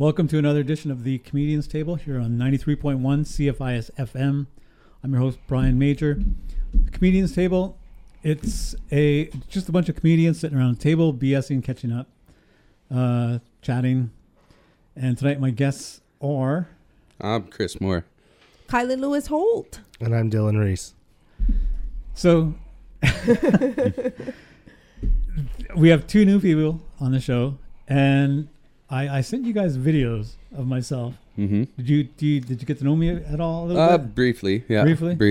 Welcome to another edition of The Comedian's Table here on 93.1 CFIS FM. I'm your host, Brian Major. The Comedian's Table, it's just a bunch of comedians sitting around a table, BSing, catching up, chatting. And tonight my guests are... I'm Chris Moore. Kylie Lewis Holt. And I'm Dylan Reese. So... we have two new people on the show, and... I sent you guys videos of myself. Mm-hmm. Did you get to know me at all? A little bit? Briefly. Because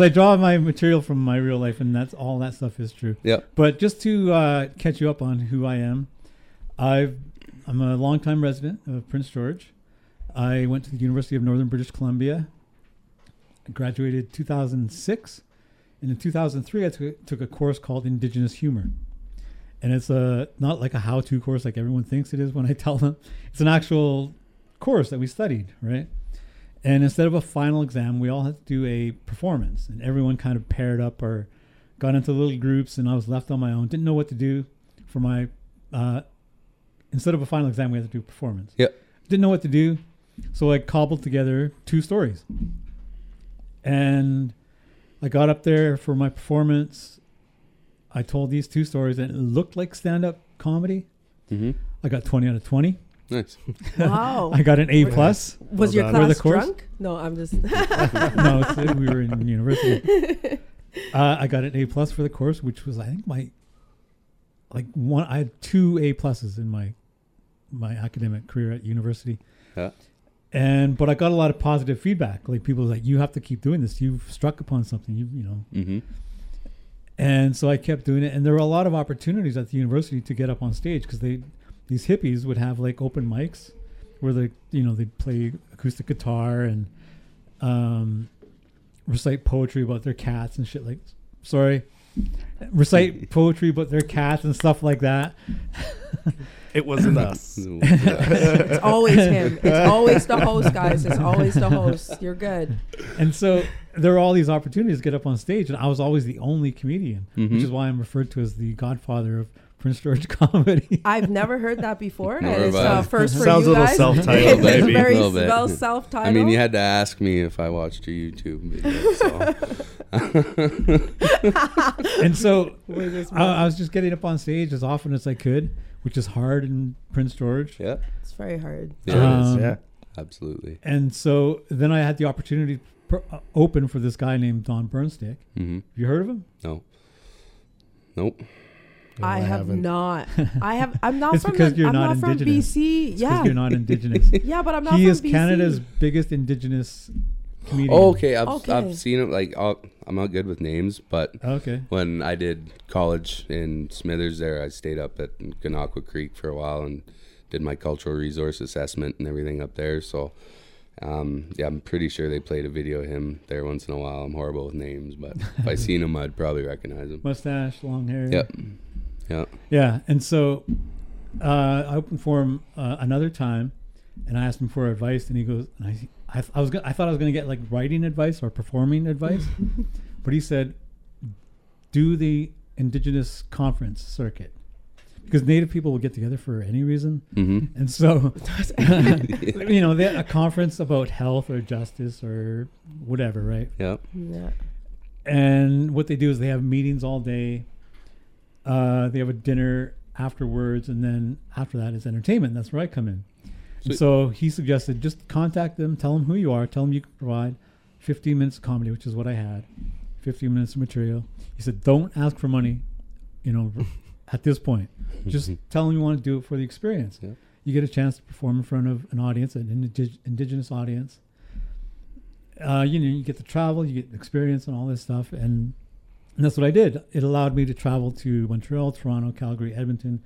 I draw my material from my real life, and that's all that stuff is true. Yeah. But just to catch you up on who I am, I'm a longtime resident of Prince George. I went to the University of Northern British Columbia. I graduated 2006, and in 2003 I took a course called Indigenous Humor. And it's not like a how-to course like everyone thinks it is when I tell them. It's an actual course that we studied, right? And instead of a final exam, we all had to do a performance. And everyone kind of paired up or got into little groups, and I was left on my own. Didn't know what to do for my... instead of a final exam, we had to do a performance. Yep. Didn't know what to do, so I cobbled together two stories. And I got up there for my performance... I told these two stories, and it looked like stand-up comedy. Mm-hmm. I got 20 out of 20. Nice. Wow. I got an A+. Was well your class drunk? No, I'm just... we were in university. I got an A+ for the course, which was, I think, my... Like, one. I had two A+ in my academic career at university. Huh. But I got a lot of positive feedback. Like, people were like, you have to keep doing this. You've struck upon something, you know... Mm-hmm. And so I kept doing it. And there were a lot of opportunities at the university to get up on stage because these hippies would have like open mics where they'd play acoustic guitar and recite poetry about their cats and shit like, recite poetry about their cats and stuff like that. It wasn't us. It's always him. It's always the host, guys. It's always the host. You're good. And so there were all these opportunities to get up on stage, and I was always the only comedian, mm-hmm. which is why I'm referred to as the godfather of Prince George comedy. I've never heard that before. It's first for sounds you guys. Sounds a little self-titled, baby. It's very well self-titled. I mean, you had to ask me if I watched your YouTube video. So. And so I was just getting up on stage as often as I could, which is hard in Prince George. Yeah. It's very hard. It is. Yeah. Absolutely. And so then I had the opportunity to open for this guy named Don Burnstick. Mm-hmm. Have you heard of him? No. Nope. No, I have not. I'm not from Indigenous. BC. It's because you're not Indigenous. Yeah, but I'm not from BC. He is Canada's biggest Indigenous comedian. Oh, okay. I've seen him. Like, I'm not good with names, but when I did college in Smithers there, I stayed up at Kanaqua Creek for a while and did my cultural resource assessment and everything up there. So, yeah, I'm pretty sure they played a video of him there once in a while. I'm horrible with names, but if I seen him, I'd probably recognize him. Mustache, long hair. Yep. Yeah. Yeah. And so I opened for him another time, and I asked him for advice, and he goes, and I thought I was going to get like writing advice or performing advice, but he said, do the Indigenous conference circuit. Because Native people will get together for any reason. Mm-hmm. And so, they had a conference about health or justice or whatever, right? Yeah. Yeah. And what they do is they have meetings all day. They have a dinner afterwards, and then after that is entertainment. That's where I come in. And so he suggested just contact them, tell them who you are, tell them you can provide 15 minutes of comedy, which is what I had, 15 minutes of material. He said, don't ask for money, at this point. Just tell them you want to do it for the experience. Yeah. You get a chance to perform in front of an audience, an Indigenous audience. You get to travel, you get the experience and all this stuff, and that's what I did. It allowed me to travel to Montreal, Toronto, Calgary, Edmonton,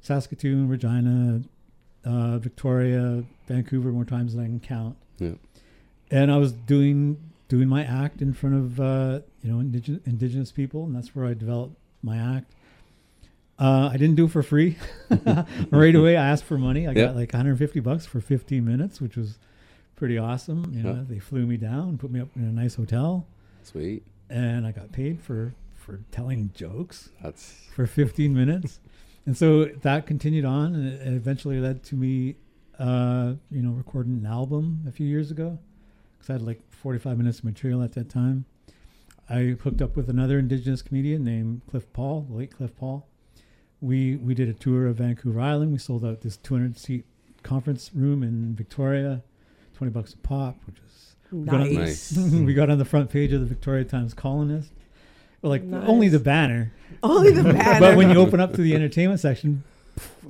Saskatoon, Regina, Victoria, Vancouver more times than I can count. Yeah. And I was doing my act in front of Indigenous people, and that's where I developed my act. I didn't do it for free. Right away, I asked for money. I got like $150 for 15 minutes, which was pretty awesome. They flew me down, put me up in a nice hotel. Sweet. And I got paid for telling jokes for 15 minutes. And so that continued on, and it eventually led to me, you know, recording an album a few years ago, because I had like 45 minutes of material at that time. I hooked up with another Indigenous comedian named Cliff Paul, the late Cliff Paul. We did a tour of Vancouver Island. We sold out this 200-seat conference room in Victoria, $20 a pop, which is nice. We got on the front page of the Victoria Times Colonist. Like nice. Only the banner. Only the banner. But when you open up to the entertainment section,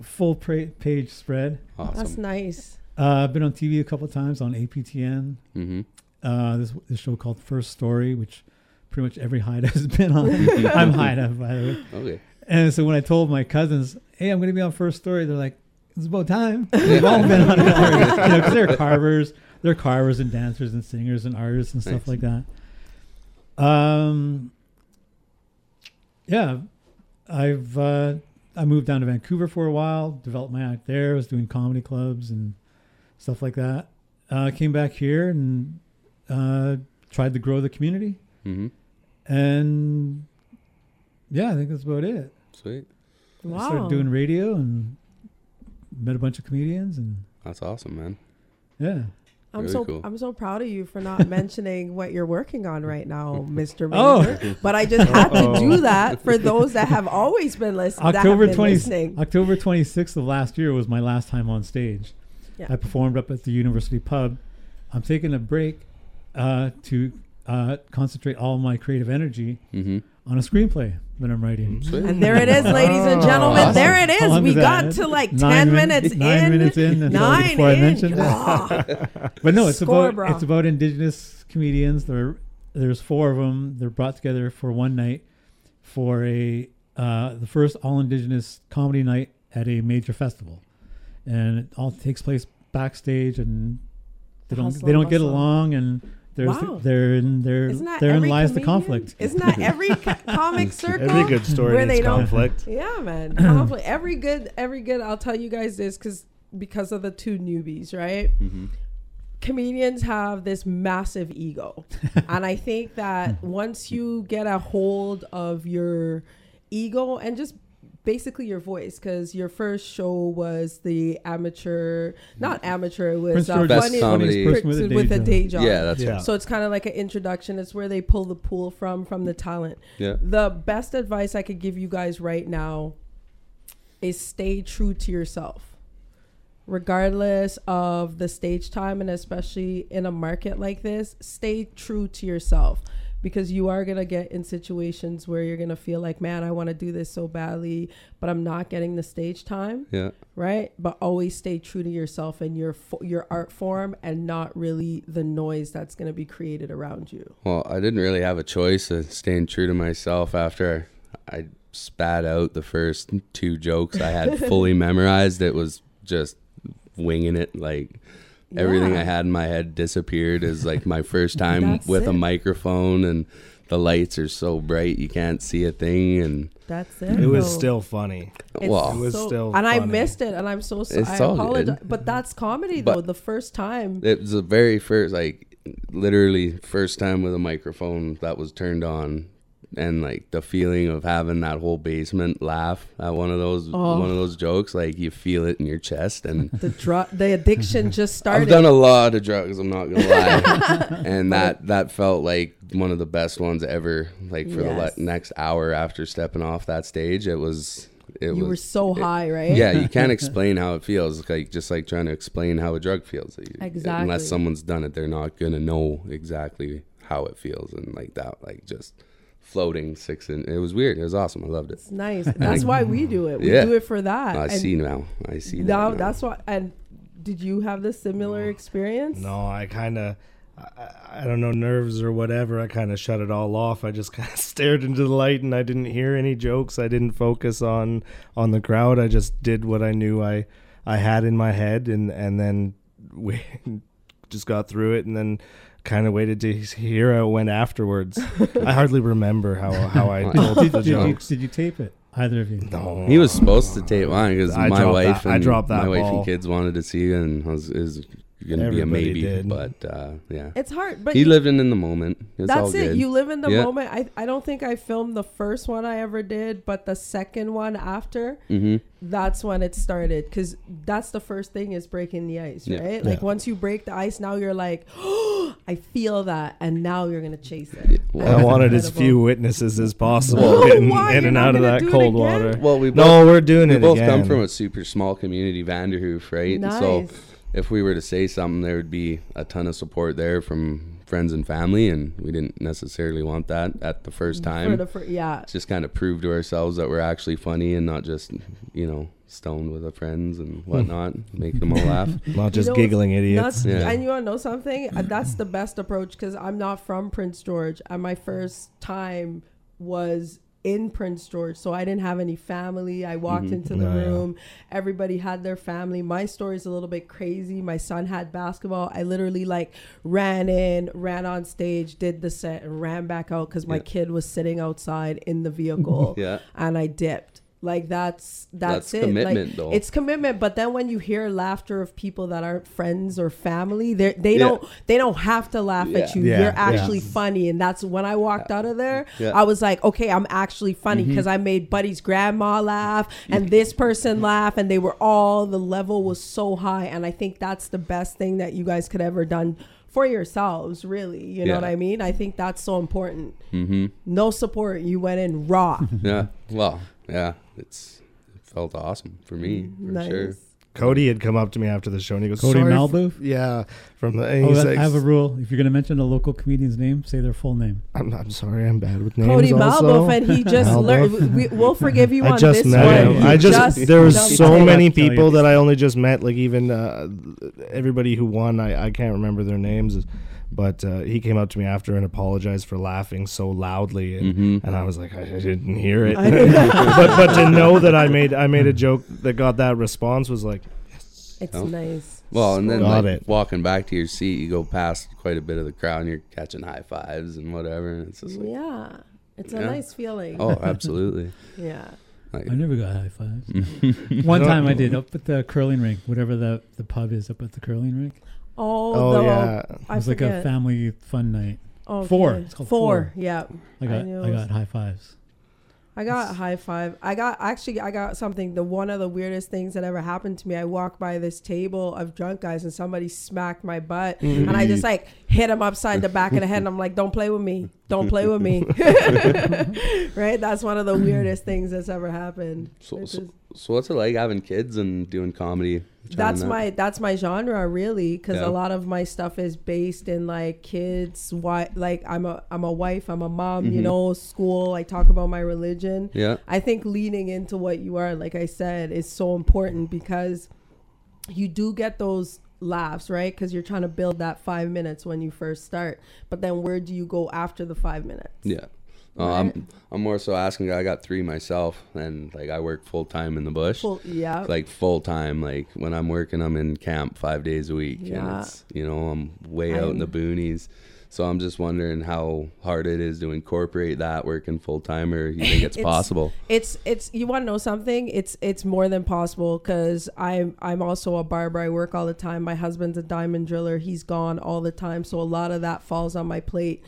full page spread. Awesome. That's nice. I've been on TV a couple of times on APTN. Mm-hmm. This show called First Story, which pretty much every Haida has been on. I'm Haida, by the way. Okay. And so when I told my cousins, hey, I'm going to be on First Story, they're like, it's about time. We've all been on it already. You know, 'cause they're carvers and dancers and singers and artists and stuff like that. Yeah, I moved down to Vancouver for a while, developed my act there, was doing comedy clubs and stuff like that. Came back here and tried to grow the community. Mm-hmm. And yeah, I think that's about it. Sweet. Wow. I started doing radio and met a bunch of comedians, and that's awesome, man. Yeah. I'm so proud of you for not mentioning what you're working on right now, Mr. Major. Oh. But I just had to do that for those that have always been listening. October 26th of last year was my last time on stage. Yeah. I performed up at the university pub. I'm taking a break to concentrate all my creative energy on a screenplay that I'm writing. Sweet. And there it is, ladies and gentlemen. Awesome. There it is. We got to like 9 minutes in. But no, it's about Indigenous comedians. There's four of them. They're brought together for one night for the first all-Indigenous comedy night at a major festival. And it all takes place backstage, and they don't get along, and therein lies the conflict. Isn't that every comic circle? Every good story where they don't conflict. Yeah, man. Conflict. Every good. I'll tell you guys this because of the two newbies, right? Mm-hmm. Comedians have this massive ego, and I think that once you get a hold of your ego and just basically your voice, because your first show was the it was Prince George with a day job. Yeah, that's right. So it's kind of like an introduction. It's where they pull the pool from the talent. Yeah. The best advice I could give you guys right now is stay true to yourself, regardless of the stage time, and especially in a market like this, stay true to yourself. Because you are going to get in situations where you're going to feel like, man, I want to do this so badly, but I'm not getting the stage time. Yeah. Right. But always stay true to yourself and your art form, and not really the noise that's going to be created around you. Well, I didn't really have a choice of staying true to myself after I spat out the first two jokes I had fully memorized. It was just winging it, like... Everything I had in my head disappeared. Is like my first time with a microphone, and the lights are so bright you can't see a thing. And that's it. It was still funny. And I missed it, and I'm so sorry. I apologize, but that's comedy though. The first time. It was the very first, like literally first time with a microphone that was turned on, and like the feeling of having that whole basement laugh at one of those jokes, like you feel it in your chest, and the addiction just started. I've done a lot of drugs, I'm not gonna lie, and that felt like one of the best ones ever. Like for the next hour after stepping off that stage, you were so high, right? Yeah, you can't explain how it feels. Like just like trying to explain how a drug feels. Exactly. Unless someone's done it, they're not gonna know exactly how it feels, and like that, like just. Floating 6 in, it was weird. It was awesome. I loved it. It's nice. That's why we do it. We do it for that. I see now. That's why. And did you have the similar experience? No, I kind of, I don't know, nerves or whatever. I kind of shut it all off. I just kind of stared into the light, and I didn't hear any jokes. I didn't focus on the crowd. I just did what I knew I had in my head, and then we just got through it, and then. Kind of waited to hear how it went afterwards. I hardly remember how I told the jokes. Did you tape it? Either of you? No. He was supposed to tape mine because my wife and kids wanted to see it, and it was gonna Everybody be a maybe, did. But yeah, it's hard. But he lived in the moment. It's that's all good. It. You live in the moment. I don't think I filmed the first one I ever did, but the second one after, that's when it started, because that's the first thing is breaking the ice, right? Like once you break the ice, now you're like, oh, I feel that, and now you're gonna chase it. Yeah. Well, I wanted incredible. As few witnesses as possible in and out of that cold water. Well, we both come from a super small community, Vanderhoof, right? Nice. And so if we were to say something, there would be a ton of support there from friends and family, and we didn't necessarily want that at the first time. It's just kind of prove to ourselves that we're actually funny and not just, you know, stoned with our friends and whatnot, making them all laugh. Not just giggling idiots. And you want to know something? That's the best approach, because I'm not from Prince George, and my first time was in Prince George, so I didn't have any family. I walked into the room, everybody had their family. My story's a little bit crazy. My son had basketball. I literally like ran on stage, did the set, and ran back out because my kid was sitting outside in the vehicle. And I dipped. Like that's it. Commitment, like, though. It's commitment. But then when you hear laughter of people that aren't friends or family, they don't have to laugh at you. Yeah. You're actually funny. And that's when I walked out of there. Yeah. I was like, okay, I'm actually funny, because I made Buddy's grandma laugh and this person laugh, and they were all, the level was so high. And I think that's the best thing that you guys could ever done for yourselves, really. You know what I mean? I think that's so important. No support. You went in raw. Well, it felt awesome for me, for sure. Cody had come up to me after the show, and he goes, Cody Malboeuf? From the... I have a rule. If you're going to mention a local comedian's name, say their full name. I'm sorry, I'm bad with names. Cody Malboeuf, and he just learned... We'll forgive you on this one. I just there were so many people that I only just met, like even everybody who won, I can't remember their names. But he came up to me after and apologized for laughing so loudly, and, and I was like, I didn't hear it. but to know that I made a joke that got that response was like, yes. It's nice. Well, and then like, walking back to your seat, you go past quite a bit of the crowd, and you're catching high fives and whatever. And it's just like, it's a nice feeling. Oh, absolutely. I never got high fives. One time I did up at the curling rink, whatever the pub is up at the curling rink. It was like a family fun night. It's called Four. Yeah. I got high fives. High five. I got something. One of the weirdest things that ever happened to me. I walked by this table of drunk guys, and somebody smacked my butt, and I just like hit him upside the back of the head, and I'm like, "Don't play with me. Don't play with me." Right? That's one of the weirdest things that's ever happened. So what's it like having kids and doing comedy? That's my genre, really, because a lot of my stuff is based in like kids. I'm a wife, I'm a mom, you know, school. I talk about my religion. I think leaning into what you are, like I said, is so important, because you do get those laughs, right? Because you're trying to build that 5 minutes when you first start, but then where do you go after the 5 minutes? I'm more so asking. I got three myself, and like I work full time in the bush. Like full time. Like when I'm working, I'm in camp 5 days a week, and it's, you know, I'm way out in the boonies. So I'm just wondering how hard it is to incorporate that working full time, or you think it's possible? It's you want to know something? It's more than possible, because I'm also a barber. I work all the time. My husband's a diamond driller. He's gone all the time, so a lot of that falls on my plate.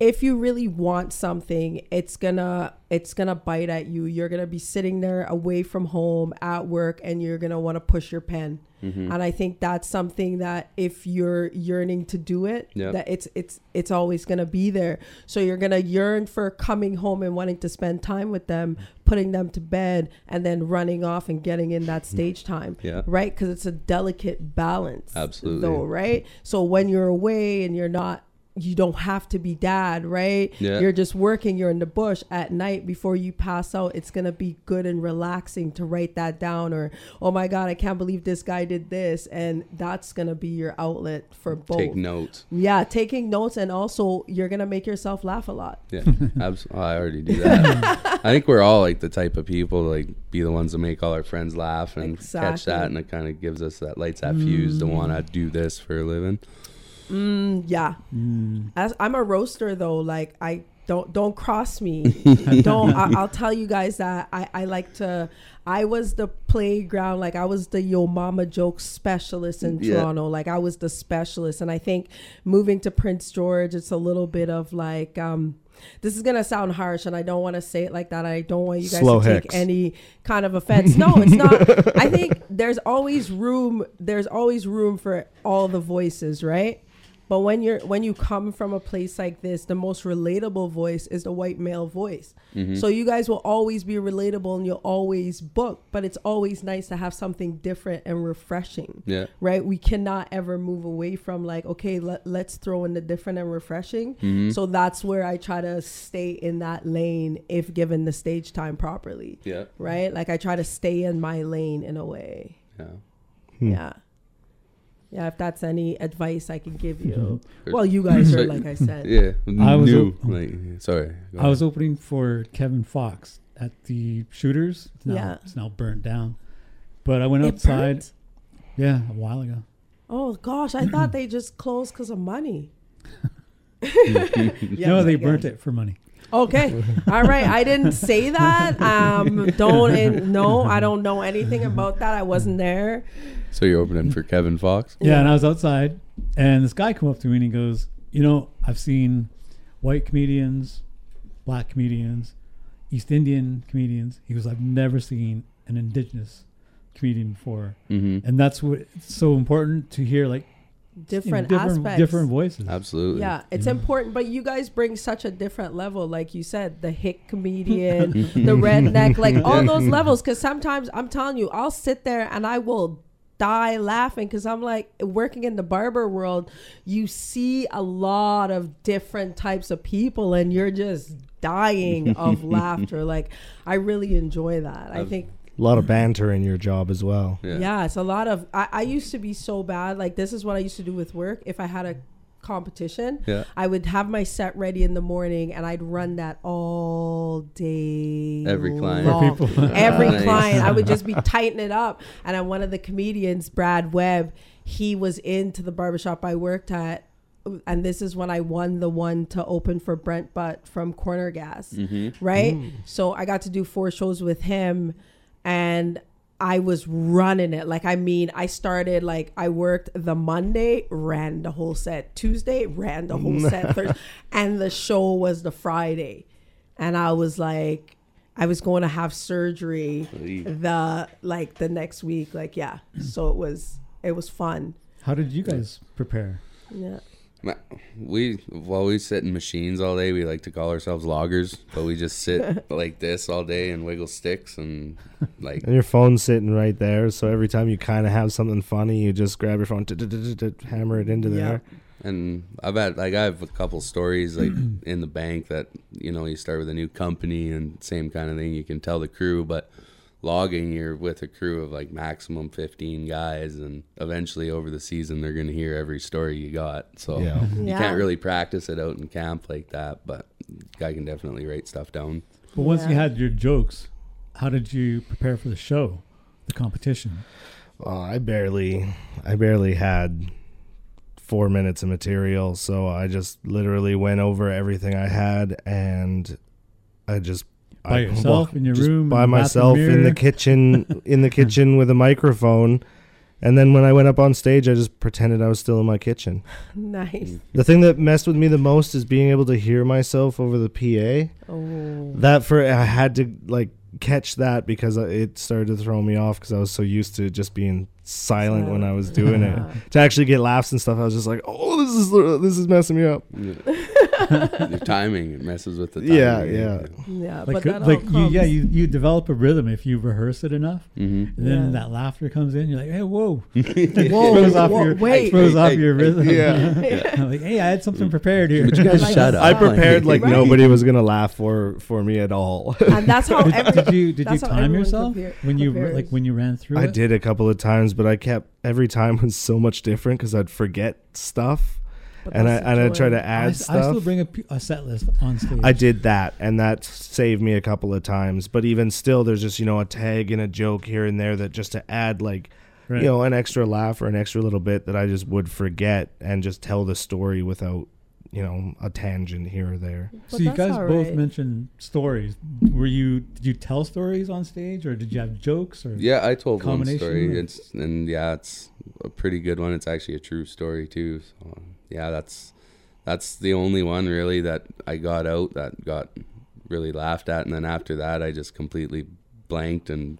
If you really want something, it's gonna bite at you. You're gonna be sitting there away from home at work, and you're gonna want to push your pen. And I think that's something that if you're yearning to do it, that it's always gonna be there. So you're gonna yearn for coming home and wanting to spend time with them, putting them to bed, and then running off and getting in that stage time, right? Because it's a delicate balance, absolutely. Though, right? So when you're away and you're not. You don't have to be dad, right? You're just working, you're in the bush at night before you pass out. It's going to be good and relaxing to write that down, or, oh my God, I can't believe this guy did this. And that's going to be your outlet for both. Take notes. Yeah, taking notes. And also you're going to make yourself laugh a lot. Yeah, absolutely. I already do that. I think we're all like the type of people to like be the ones that make all our friends laugh and catch that. And it kind of gives us that, lights that fuse to want to do this for a living. As I'm a roaster, though, like I Don't cross me. Don't. I'll tell you guys that I like to. I was the playground. Like, I was the yo mama joke specialist in Toronto. Like, I was the specialist. And I think moving to Prince George, it's a little bit of like, this is going to sound harsh, and I don't want to say it like that. I don't want you guys to take any kind of offense. No, it's not. I think there's always room. There's always room for all the voices, right? But when you come from a place like this, the most relatable voice is the white male voice. Mm-hmm. So you guys will always be relatable and you'll always book, but it's always nice to have something different and refreshing. Yeah. Right? We cannot ever move away from like, okay, let's throw in the different and refreshing. Mm-hmm. So that's where I try to stay in that lane if given the stage time properly. Yeah. Right? Like, I try to stay in my lane in a way. Yeah. Yeah. Yeah, if that's any advice I can give you. Yeah. Well, you guys are, like I said. Yeah, I was opening for Kevin Fox at the Shooters. It's now burnt down. But I went outside. Yeah, a while ago. Oh, gosh, I thought they just closed because of money. No, they burnt it for money. Okay. All right. I didn't say that. I don't know anything about that. I wasn't there. So you're opening for Kevin Fox? Yeah. And I was outside and this guy come up to me and he goes, you know, I've seen white comedians, black comedians, East Indian comedians. He goes, I've never seen an indigenous comedian before. Mm-hmm. And that's what it's so important to hear, like, different aspects, different voices. Absolutely. Yeah, it's important, but you guys bring such a different level, like you said, the hick comedian, the redneck, like all those levels. Because sometimes I'm telling you, I'll sit there and I will die laughing because I'm like, working in the barber world, you see a lot of different types of people, and you're just dying of laughter. Like, I really enjoy that. I think. A lot of banter in your job as well. Yeah, it's a lot of... I used to be so bad. Like, this is what I used to do with work. If I had a competition, I would have my set ready in the morning and I'd run that all day. Every client. I would just be tightening it up. And then one of the comedians, Brad Webb, he was into the barbershop I worked at. And this is when I won the one to open for Brent Butt from Corner Gas. Mm-hmm. Right? Mm. So I got to do 4 shows with him. And I was running it. Like, I mean, I started, like, I worked the Monday, ran the whole set. Tuesday, ran the whole set. Thursday, and the show was the Friday. And I was like, I was going to have surgery the next week. Like, yeah. So it was fun. How did you guys prepare? Yeah. While we sit in machines all day, we like to call ourselves loggers, but we just sit like this all day and wiggle sticks and like. And your phone's sitting right there, so every time you kind of have something funny, you just grab your phone, hammer it into there. And I have a couple stories like in the bank that, you know, you start with a new company and same kind of thing. You can tell the crew, but logging, you're with a crew of like maximum 15 guys, and eventually over the season they're going to hear every story you got, so you can't really practice it out in camp like that, but guy can definitely write stuff down. But once you had your jokes, how did you prepare for the show, the competition? I barely had 4 minutes of material, so I just literally went over everything I had, and I just in your room, by myself in the kitchen, with a microphone, and then when I went up on stage, I just pretended I was still in my kitchen. Nice. The thing that messed with me the most is being able to hear myself over the PA. Oh. I had to like catch that because it started to throw me off because I was so used to just being silent when I was doing it. To actually get laughs and stuff, I was just like, oh, this is messing me up. Yeah. Your timing, it messes with the timing. Yeah. Like, but you develop a rhythm if you rehearse it enough, and then that laughter comes in. You're like, hey, whoa, throws off your rhythm. I'm like, hey, I had something prepared here. But you guys shut up. I prepared like nobody was gonna laugh for me at all. And that's how. Did you time yourself when you ran through? I did a couple of times, but I kept every time was so much different because I'd forget stuff. But I try to add stuff. I still bring a set list on stage. I did that, and that saved me a couple of times. But even still, there's just, you know, a tag and a joke here and there that just to add, like, you know, an extra laugh or an extra little bit that I just would forget and just tell the story without you know, a tangent here or there. But so you guys both mentioned stories. Did you tell stories on stage, or did you have jokes? Or yeah, I told one story. It's a pretty good one. It's actually a true story too. So yeah, that's the only one really that I got out that got really laughed at. And then after that, I just completely blanked and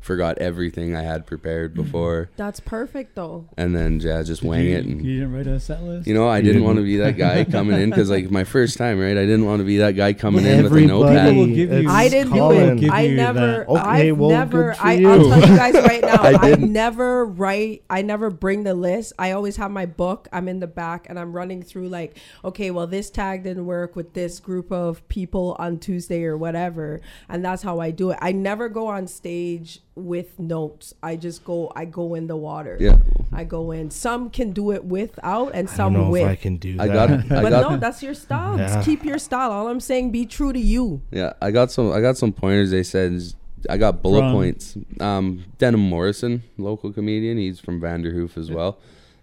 forgot everything I had prepared before. That's perfect though. And then yeah, just wing it. And you didn't write a set list? You know, I didn't want to be that guy coming in, because like my first time, right? I didn't want to be that guy coming in with a notepad. I didn't do it. I'll tell you guys right now, I never bring the list. I always have my book. I'm in the back and I'm running through like, okay, well this tag didn't work with this group of people on Tuesday or whatever. And that's how I do it. I never go on stage with notes. I go in the water. Yeah, I go in. Some can do it without, and some I don't know with. If I can do that. But that's your style. Yeah. Just keep your style. All I'm saying, be true to you. Yeah, I got some pointers. They said I got bullet points. Denim Morrison, local comedian. He's from Vanderhoof as well,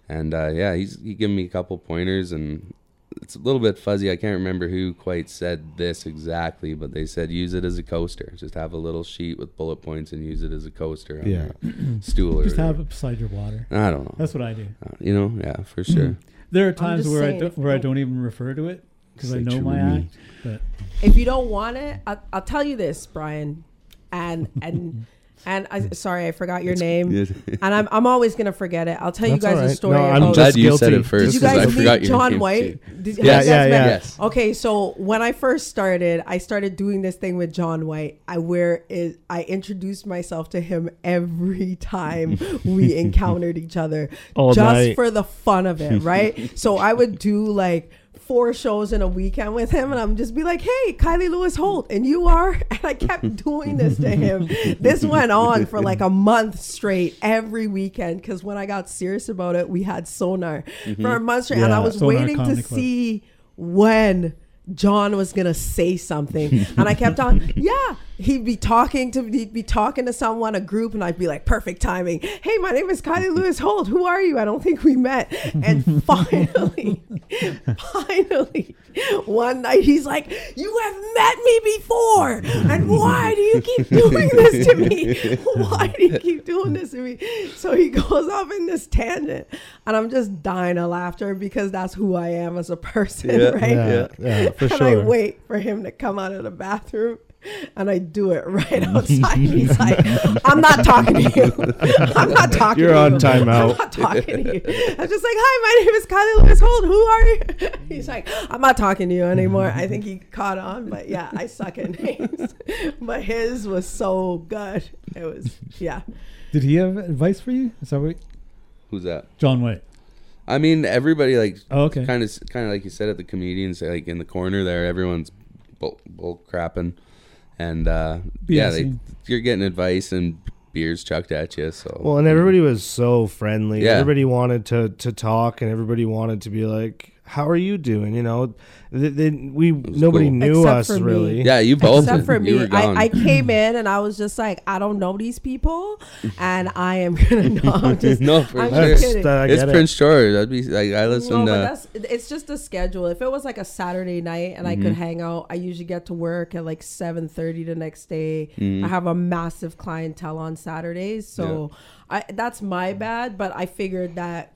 and he gave me a couple pointers, and it's a little bit fuzzy. I can't remember who quite said this exactly, but they said use it as a coaster. Just have a little sheet with bullet points and use it as a coaster on your stool. Just have it beside your water. I don't know. That's what I do. Yeah, for sure. There are times where I don't even refer to it because I know my act. But if you don't want it, I'll tell you this, Brian, and. And I forgot your name. And I'm always gonna forget it. I'll tell you guys a story. I'm glad you said it first. Did you guys meet John White? Yes. Okay, so when I started doing this thing with John White. I introduced myself to him every time we encountered each other, just for the fun of it, right? So I would do like 4 shows in a weekend with him, and I'm just be like, hey, Kylie Lewis Holt, and you are, and I kept doing this to him. This went on for like a month straight every weekend, because when I got serious about it, we had Sonar for a month straight, and I was waiting to see when John was gonna say something, and I kept on. Yeah, he'd be talking to someone, a group, and I'd be like, perfect timing. Hey, my name is Kylie Lewis Holt. Who are you? I don't think we met. And finally, one night he's like, you have met me before, and why do you keep doing this to me? Why do you keep doing this to me? So he goes off in this tangent, and I'm just dying of laughter because that's who I am as a person, right? Yeah. For and sure. I wait for him to come out of the bathroom, and I do it right outside. He's like, I'm not talking to you. I'm not talking You're to you. You're on timeout. I'm not talking to you. I'm just like, hi, my name is Kylie Lewis Holt. Who are you? He's like, I'm not talking to you anymore. I think he caught on, but yeah, I suck at names. But his was so good. It was, yeah. Did he have advice for you? Is that what? Who's that? John White. I mean, everybody like kind of like you said at the comedians, like in the corner there, everyone's bull crapping, and you're getting advice and beers chucked at you. So well, and everybody was so friendly. Yeah. Everybody wanted to talk, and everybody wanted to be like, how are you doing? You know, nobody knew us really. Yeah, you both. Except for me. I came in and I was just like, I don't know these people, and I am gonna know. It's Prince George. That'd be like I listened. It's just the schedule. If it was like a Saturday night and I could hang out, I usually get to work at like 7:30 the next day. I have a massive clientele on Saturdays, so that's my bad. But I figured that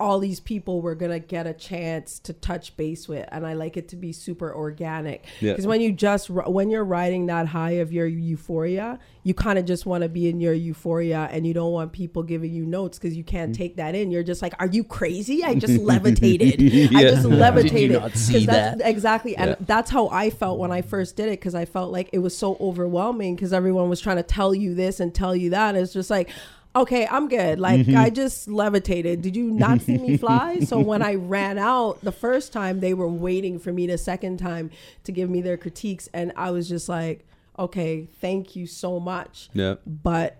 all these people were gonna get a chance to touch base with, and I like it to be super organic, because when you're riding that high of your euphoria, you kind of just want to be in your euphoria, and you don't want people giving you notes because you can't take that in. You're just like, are you crazy? I just levitated. I just levitated. Did you not see that? Exactly. And that's how I felt when I first did it, because I felt like it was so overwhelming because everyone was trying to tell you this and tell you that. It's just like, okay, I'm good. Like, I just levitated. Did you not see me fly? So when I ran out the first time, they were waiting for me the second time to give me their critiques. And I was just like, okay, thank you so much. Yeah. But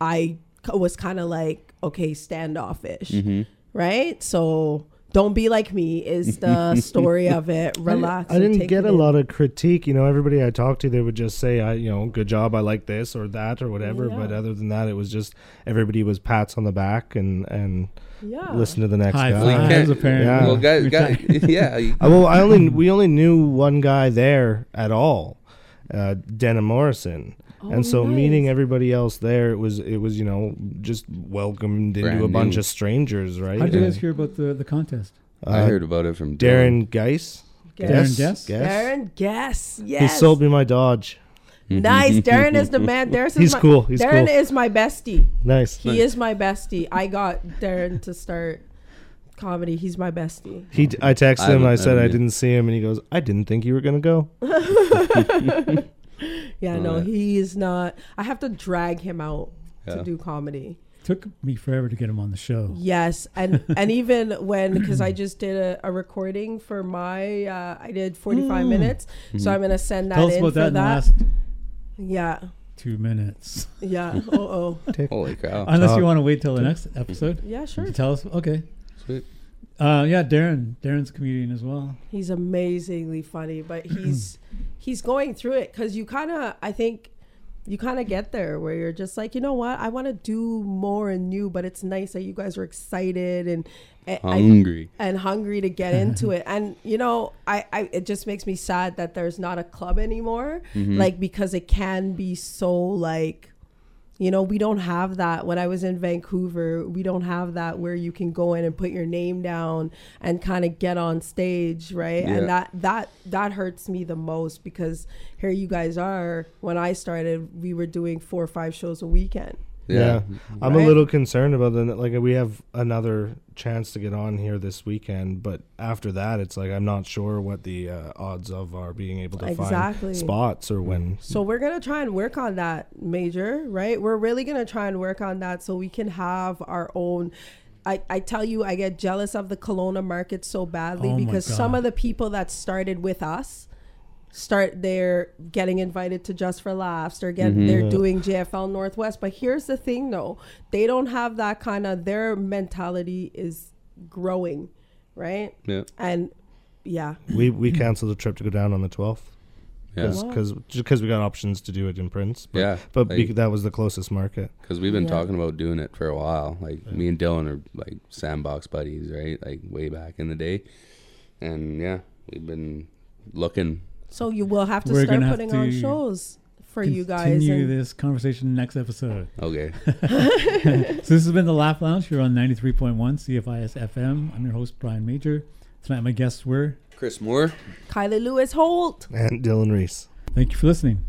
I was kind of like, okay, standoffish. Right? So Don't Be Like Me is the story of it. Relax. I didn't get a lot of critique. You know, everybody I talked to, they would just say, good job. I like this or that or whatever. Yeah. But other than that, it was just everybody was pats on the back and listen to the next guy. Yeah. Well, guys, yeah. Well, we only knew one guy there at all, Denim Morrison. And so meeting everybody else there, it was just welcomed into a bunch of strangers, right? How did you guys hear about the contest? I heard about it from Darren Guess. Darren Guess. Yes. He sold me my Dodge. Nice. Darren is the man. He's cool. Darren is my bestie. Nice. He is my bestie. I got Darren to start comedy. He's my bestie. I texted him and I said I didn't see him, and he goes, "I didn't think you were gonna go." Yeah, no, he's not. I have to drag him out to do comedy. Took me forever to get him on the show. Yes, and even when, because I just did a recording for my, I did 45 minutes, so I'm going to send that in for that. Tell us about that in the last 2 minutes. Yeah, Holy cow. Unless you want to wait till the next episode. Yeah, sure. Tell us, okay. Sweet. Darren's a comedian as well. He's amazingly funny, but he's going through it because I think you kind of get there where you're just like, you know what, I want to do more and new, but it's nice that you guys are excited and hungry to get into it. And it just makes me sad that there's not a club anymore, because it can be so we don't have that. When I was in Vancouver, we don't have that where you can go in and put your name down and kind of get on stage, right? Yeah. And that hurts me the most, because here you guys are. When I started, we were doing 4 or 5 shows a weekend. Yeah. I'm a little concerned about that. Like, we have another chance to get on here this weekend, but after that, it's like I'm not sure what the odds of our being able to find spots or when. So we're going to try and work on that, Major, right? We're really going to try and work on that so we can have our own. I tell you, I get jealous of the Kelowna market so badly because some of the people that started with us, they're getting invited to Just for Laughs, they're doing JFL Northwest. But here's the thing though, they don't have that kind of, their mentality is growing, right? Yeah. And we canceled the trip to go down on the 12th because we got options to do it in Prince, but that was the closest market, because we've been talking about doing it for a while. Me and Dylan are like sandbox buddies, right? Like way back in the day, and we've been looking. So you will have to start putting on shows for you guys. Continue this conversation next episode. Okay. So this has been The Laugh Lounge. You're on 93.1 CFIS FM. I'm your host, Brian Major. Tonight my guests were Chris Moore, Kylie Lewis Holt, and Dylan Reese. Thank you for listening.